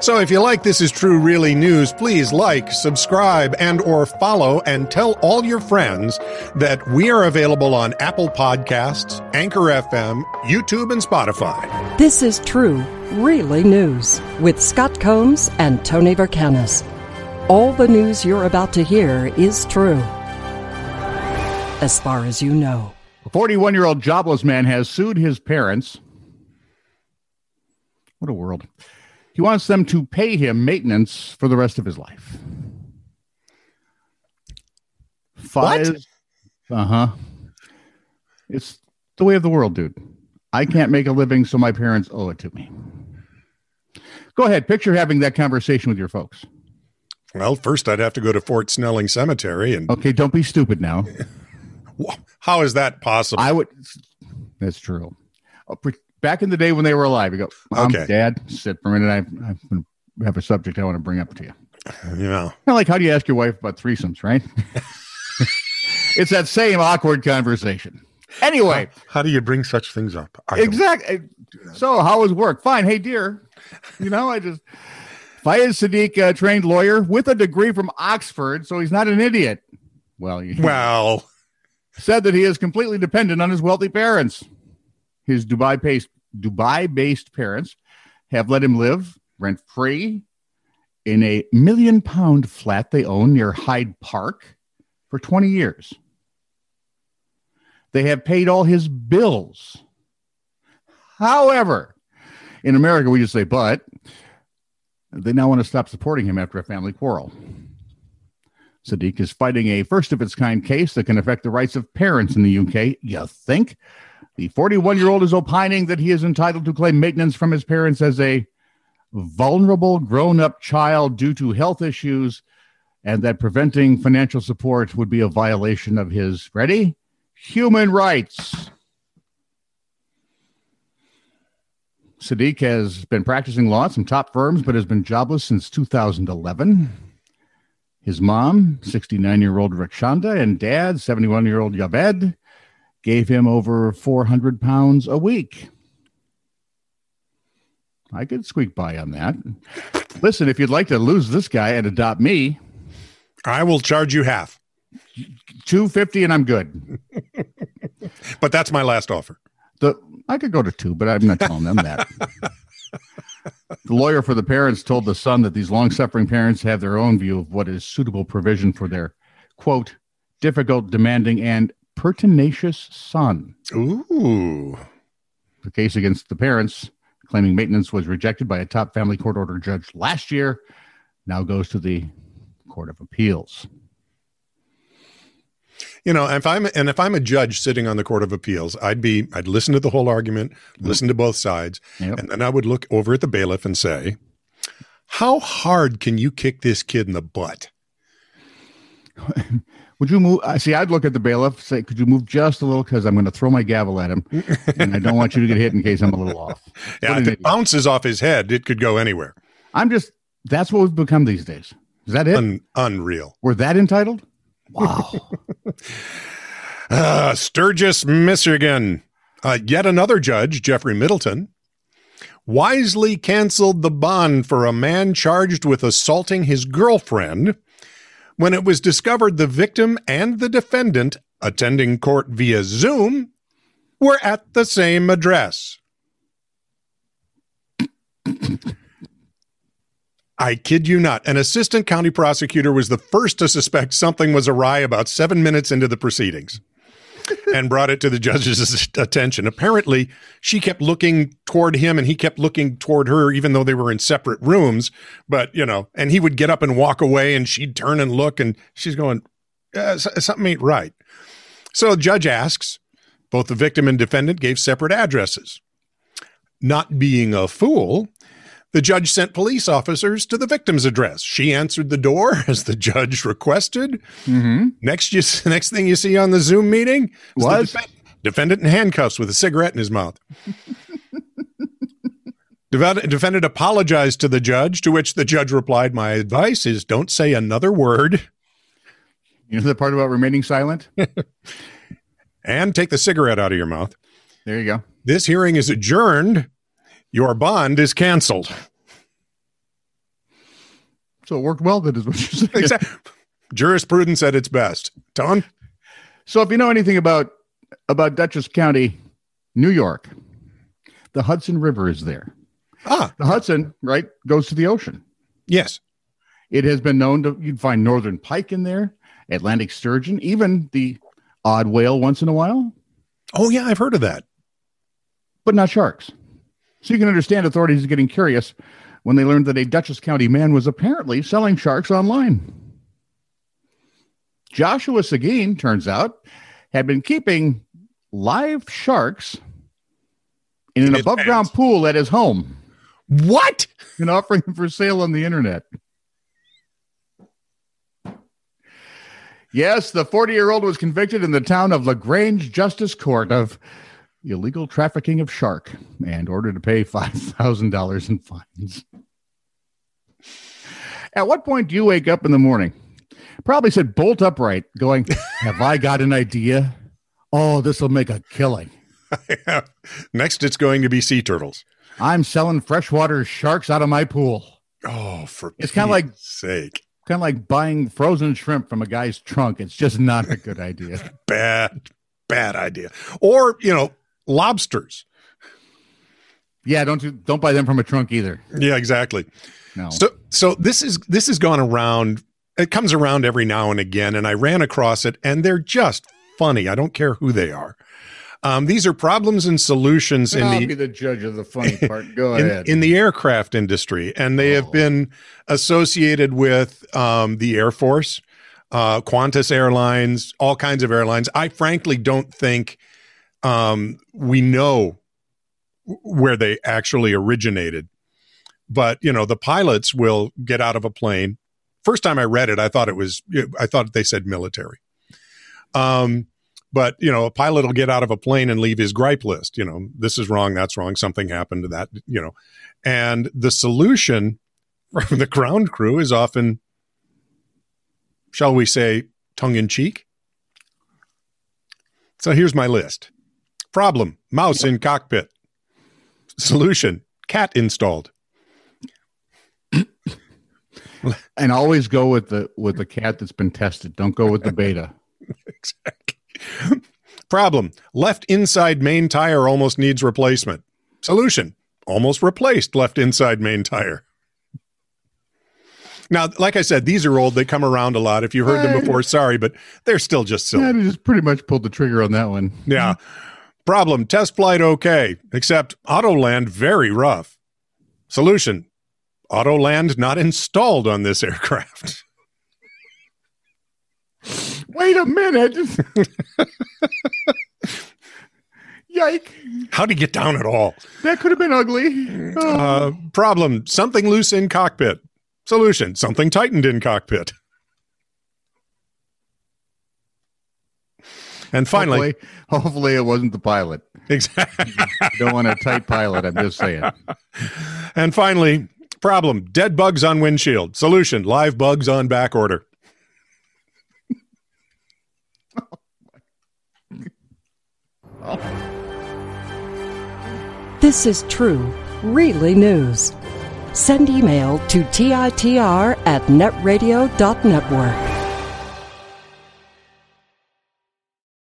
So if you like This Is True Really News, please like, subscribe, and or follow, and tell all your friends that we are available on Apple Podcasts, Anchor FM, YouTube, and Spotify. This Is True Really News with Scott Combs and Tony Vercanis. All the news you're about to hear is true, as far as you know. A 41-year-old jobless man has sued his parents. What a world. He wants them to pay him maintenance for the rest of his life. Fayez, what? It's the way of the world, dude. I can't make a living, so my parents owe it to me. Go ahead. Picture having that conversation with your folks. Well, first I'd have to go to Fort Snelling Cemetery. And okay, don't be stupid now. How is that possible? That's true. Back in the day when they were alive, you go, Mom, okay, Dad, sit for a minute. I have a subject I want to bring up to you. Yeah. Like, how do you ask your wife about threesomes, right? It's that same awkward conversation. Anyway. How do you bring such things up? Exactly. So how was work? Fine. Hey, dear. Fayez Sadiq, a trained lawyer with a degree from Oxford, so he's not an idiot. Well. Said that he is completely dependent on his wealthy parents. His Dubai-based parents have let him live rent-free in a million-pound flat they own near Hyde Park for 20 years. They have paid all his bills. However, in America, we just say, but they now want to stop supporting him after a family quarrel. Sadiq is fighting a first-of-its-kind case that can affect the rights of parents in the UK, you think? The 41-year-old is opining that he is entitled to claim maintenance from his parents as a vulnerable grown-up child due to health issues, and that preventing financial support would be a violation of his, ready, human rights. Sadiq has been practicing law at some top firms, but has been jobless since 2011. His mom, 69-year-old Rakshanda, and dad, 71-year-old Yaved, gave him over 400 pounds a week. I could squeak by on that. Listen, if you'd like to lose this guy and adopt me, I will charge you half. $250 and I'm good. But that's my last offer. I could go to $2, but I'm not telling them that. The lawyer for the parents told the son that these long-suffering parents have their own view of what is suitable provision for their, quote, difficult, demanding, and pertinacious son. Ooh. The case against the parents claiming maintenance was rejected by a top family court order judge last year. Now goes to the Court of Appeals. If I'm a judge sitting on the Court of Appeals, I'd listen to the whole argument, listen to both sides, and then I would look over at the bailiff and say, "How hard can you kick this kid in the butt?" Would you move? I'd look at the bailiff, say, "Could you move just a little? Because I'm going to throw my gavel at him, and I don't want you to get hit in case I'm a little off." Yeah, if it bounces off his head, it could go anywhere. That's what we've become these days. Is that it? Unreal. We're that entitled? Wow. Sturgis, Michigan. Yet another judge, Jeffrey Middleton, wisely canceled the bond for a man charged with assaulting his girlfriend when it was discovered the victim and the defendant, attending court via Zoom, were at the same address. I kid you not. An assistant county prosecutor was the first to suspect something was awry about 7 minutes into the proceedings and brought it to the judge's attention. Apparently, she kept looking toward him and he kept looking toward her, even though they were in separate rooms. But, and he would get up and walk away and she'd turn and look and she's going, something ain't right. So the judge asks, both the victim and defendant gave separate addresses. Not being a fool, the judge sent police officers to the victim's address. She answered the door as the judge requested. Mm-hmm. Next thing you see on the Zoom meeting was the defendant in handcuffs with a cigarette in his mouth. Defendant apologized to the judge, to which the judge replied, "My advice is don't say another word." You know the part about remaining silent? And take the cigarette out of your mouth. There you go. This hearing is adjourned. Your bond is canceled. So it worked well, then, is what you're saying. Exactly. Jurisprudence at its best. Tom? So if you know anything about Dutchess County, New York, the Hudson River is there. Ah. The Hudson, right, goes to the ocean. Yes. It has been known to, you'd find northern pike in there, Atlantic sturgeon, even the odd whale once in a while. Oh, yeah, I've heard of that. But not sharks. So you can understand authorities are getting curious when they learned that a Dutchess County man was apparently selling sharks online. Joshua Seguin, turns out, had been keeping live sharks in an above-ground pool at his home. What? And offering them for sale on the internet. Yes, the 40-year-old was convicted in the town of LaGrange Justice Court of illegal trafficking of shark and ordered to pay $5,000 in fines. At what point do you wake up in the morning? Probably sit bolt upright going, have I got an idea? Oh, this will make a killing. Next, it's going to be sea turtles. I'm selling freshwater sharks out of my pool. Oh, for it's kind of like sake. Kind of like buying frozen shrimp from a guy's trunk. It's just not a good idea. Bad idea. Or, you know, lobsters. Yeah, don't buy them from a trunk either. Yeah, exactly. No. So this has gone around. It comes around every now and again, and I ran across it, and they're just funny. I don't care who they are. These are problems and solutions. I'll be the judge of the funny part. Go ahead. In the aircraft industry, and they have been associated with the Air Force, Qantas Airlines, all kinds of airlines. I frankly don't think we know where they actually originated. But, you know, the pilots will get out of a plane. First time I read it, I thought they said military. But, you know, a pilot will get out of a plane and leave his gripe list. You know, this is wrong, that's wrong, something happened to that, you know. And the solution from the ground crew is often, shall we say, tongue-in-cheek. So here's my list. Problem, mouse in cockpit. Solution, cat installed. And always go with the cat that's been tested. Don't go with the beta. Exactly. Problem, left inside main tire almost needs replacement. Solution, almost replaced left inside main tire. Now, like I said, these are old. They come around a lot. If you've heard them before, sorry, but they're still just silly. Yeah, I just pretty much pulled the trigger on that one. Yeah. Problem, test flight okay, except Autoland very rough. Solution, Autoland not installed on this aircraft. Wait a minute. Yike. How'd he get down at all? That could have been ugly. Oh. Problem, something loose in cockpit. Solution, something tightened in cockpit. And finally... Hopefully it wasn't the pilot. Exactly. Don't want a tight pilot, I'm just saying. And finally, problem, dead bugs on windshield. Solution, live bugs on back order. This is true, really news. Send email to TITR@netradio.network.